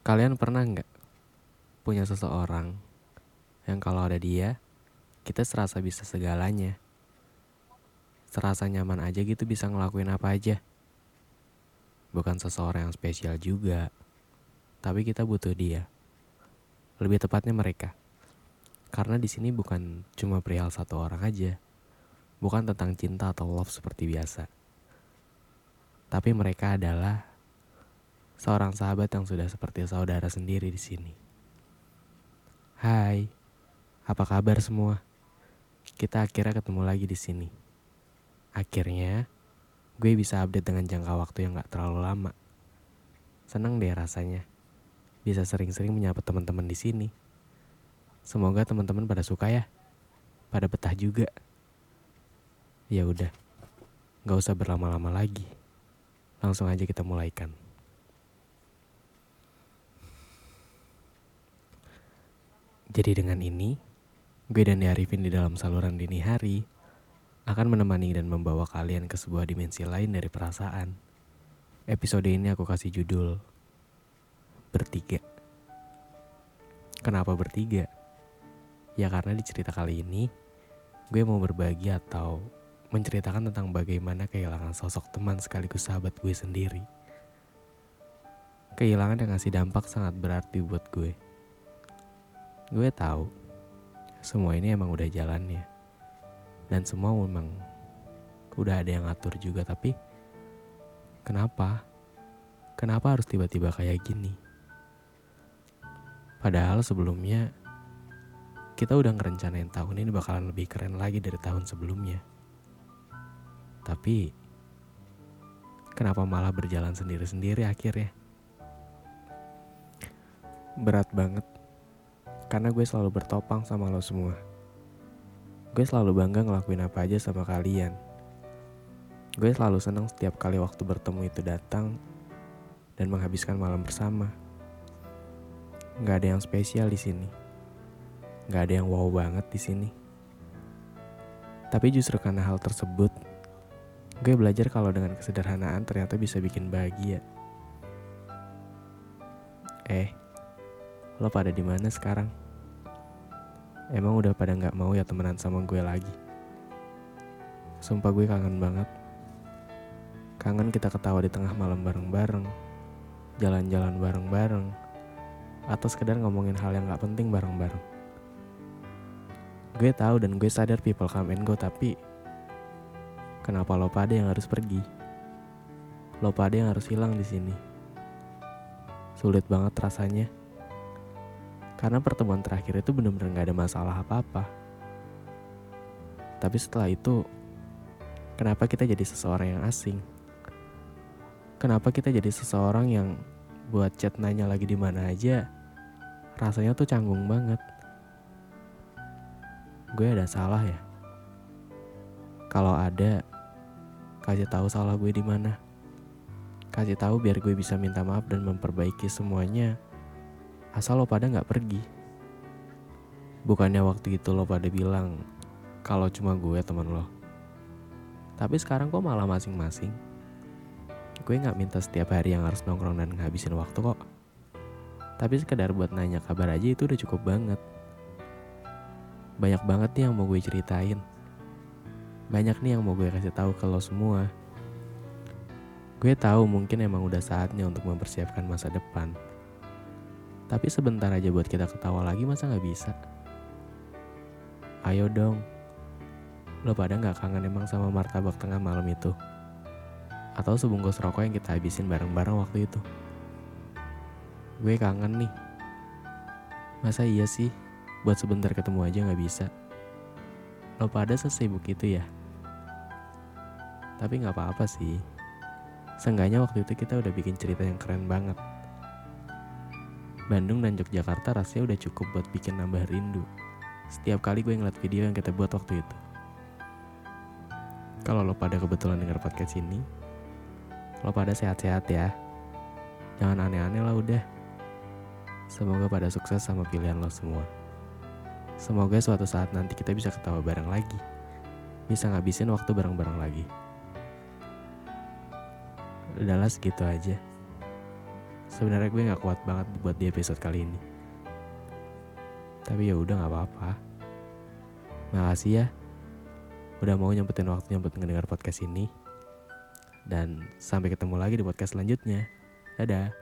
Kalian pernah nggak punya seseorang yang kalau ada dia, kita serasa bisa segalanya. Serasa nyaman aja gitu bisa ngelakuin apa aja. Bukan seseorang yang spesial juga, tapi kita butuh dia. Lebih tepatnya mereka. Karena di sini bukan cuma perihal satu orang aja. Bukan tentang cinta atau love seperti biasa. Tapi mereka adalah seorang sahabat yang sudah seperti saudara sendiri di sini. Hai, apa kabar semua? Kita akhirnya ketemu lagi di sini. Akhirnya, gue bisa update dengan jangka waktu yang gak terlalu lama. Senang deh rasanya, bisa sering-sering menyapa teman-teman di sini. Semoga teman-teman pada suka ya, pada betah juga. Ya udah, gak usah berlama-lama lagi. Langsung aja kita mulaikan. Jadi dengan ini, gue dan Arifin di dalam saluran dini hari akan menemani dan membawa kalian ke sebuah dimensi lain dari perasaan. Episode ini aku kasih judul Bertiga. Kenapa bertiga? Ya karena di cerita kali ini, gue mau berbagi atau menceritakan tentang bagaimana kehilangan sosok teman sekaligus sahabat gue sendiri. Kehilangan yang ngasih dampak sangat berarti buat gue. Gue tahu semua ini emang udah jalannya. Dan semua memang udah ada yang ngatur juga, tapi kenapa harus tiba-tiba kayak gini? Padahal sebelumnya kita udah ngerencanain tahun ini bakalan lebih keren lagi dari tahun sebelumnya. Tapi kenapa malah berjalan sendiri-sendiri akhirnya? Berat banget. Karena gue selalu bertopang sama lo semua. Gue selalu bangga ngelakuin apa aja sama kalian. Gue selalu senang setiap kali waktu bertemu itu datang dan menghabiskan malam bersama. Gak ada yang spesial di sini. Gak ada yang wow banget di sini. Tapi justru karena hal tersebut, gue belajar kalau dengan kesederhanaan ternyata bisa bikin bahagia. Lo pada di mana sekarang? Emang udah pada nggak mau ya temenan sama gue lagi? Sumpah gue kangen banget. Kangen kita ketawa di tengah malam bareng-bareng, jalan-jalan bareng-bareng, atau sekedar ngomongin hal yang nggak penting bareng-bareng. Gue tahu dan gue sadar people come and go, tapi kenapa lo pada yang harus pergi? Lo pada yang harus hilang di sini? Sulit banget rasanya. Karena pertemuan terakhir itu benar-benar gak ada masalah apa-apa. Tapi setelah itu, kenapa kita jadi seseorang yang asing? Kenapa kita jadi seseorang yang buat chat nanya lagi di mana aja, rasanya tuh canggung banget. Gue ada salah ya? Kalau ada, kasih tahu salah gue di mana. Kasih tahu biar gue bisa minta maaf dan memperbaiki semuanya. Asal lo pada gak pergi. Bukannya waktu itu lo pada bilang kalau cuma gue teman lo, tapi sekarang kok malah masing-masing. Gue gak minta setiap hari yang harus nongkrong dan ngabisin waktu kok, tapi sekedar buat nanya kabar aja itu udah cukup banget. Banyak banget nih yang mau gue ceritain. Banyak nih yang mau gue kasih tahu ke lo semua. Gue tahu mungkin emang udah saatnya untuk mempersiapkan masa depan. Tapi sebentar aja buat kita ketawa lagi masa gak bisa? Ayo dong. Lo pada gak kangen emang sama martabak tengah malam itu? Atau sebungkus rokok yang kita habisin bareng-bareng waktu itu? Gue kangen nih. Masa iya sih buat sebentar ketemu aja gak bisa? Lo pada sesibuk itu ya? Tapi gak apa-apa sih. Seenggaknya waktu itu kita udah bikin cerita yang keren banget. Bandung dan Yogyakarta rasanya udah cukup buat bikin nambah rindu. Setiap kali gue ngeliat video yang kita buat waktu itu. Kalau lo pada kebetulan denger podcast ini, lo pada sehat-sehat ya. Jangan aneh-aneh lah udah. Semoga pada sukses sama pilihan lo semua. Semoga suatu saat nanti kita bisa ketawa bareng lagi. Bisa ngabisin waktu bareng-bareng lagi. Udahlah segitu aja. Sebenarnya gue gak kuat banget buat di episode kali ini. Tapi ya udah gak apa-apa. Makasih ya, udah mau nyempetin waktunya buat ngedengar podcast ini. Dan sampai ketemu lagi di podcast selanjutnya. Dadah.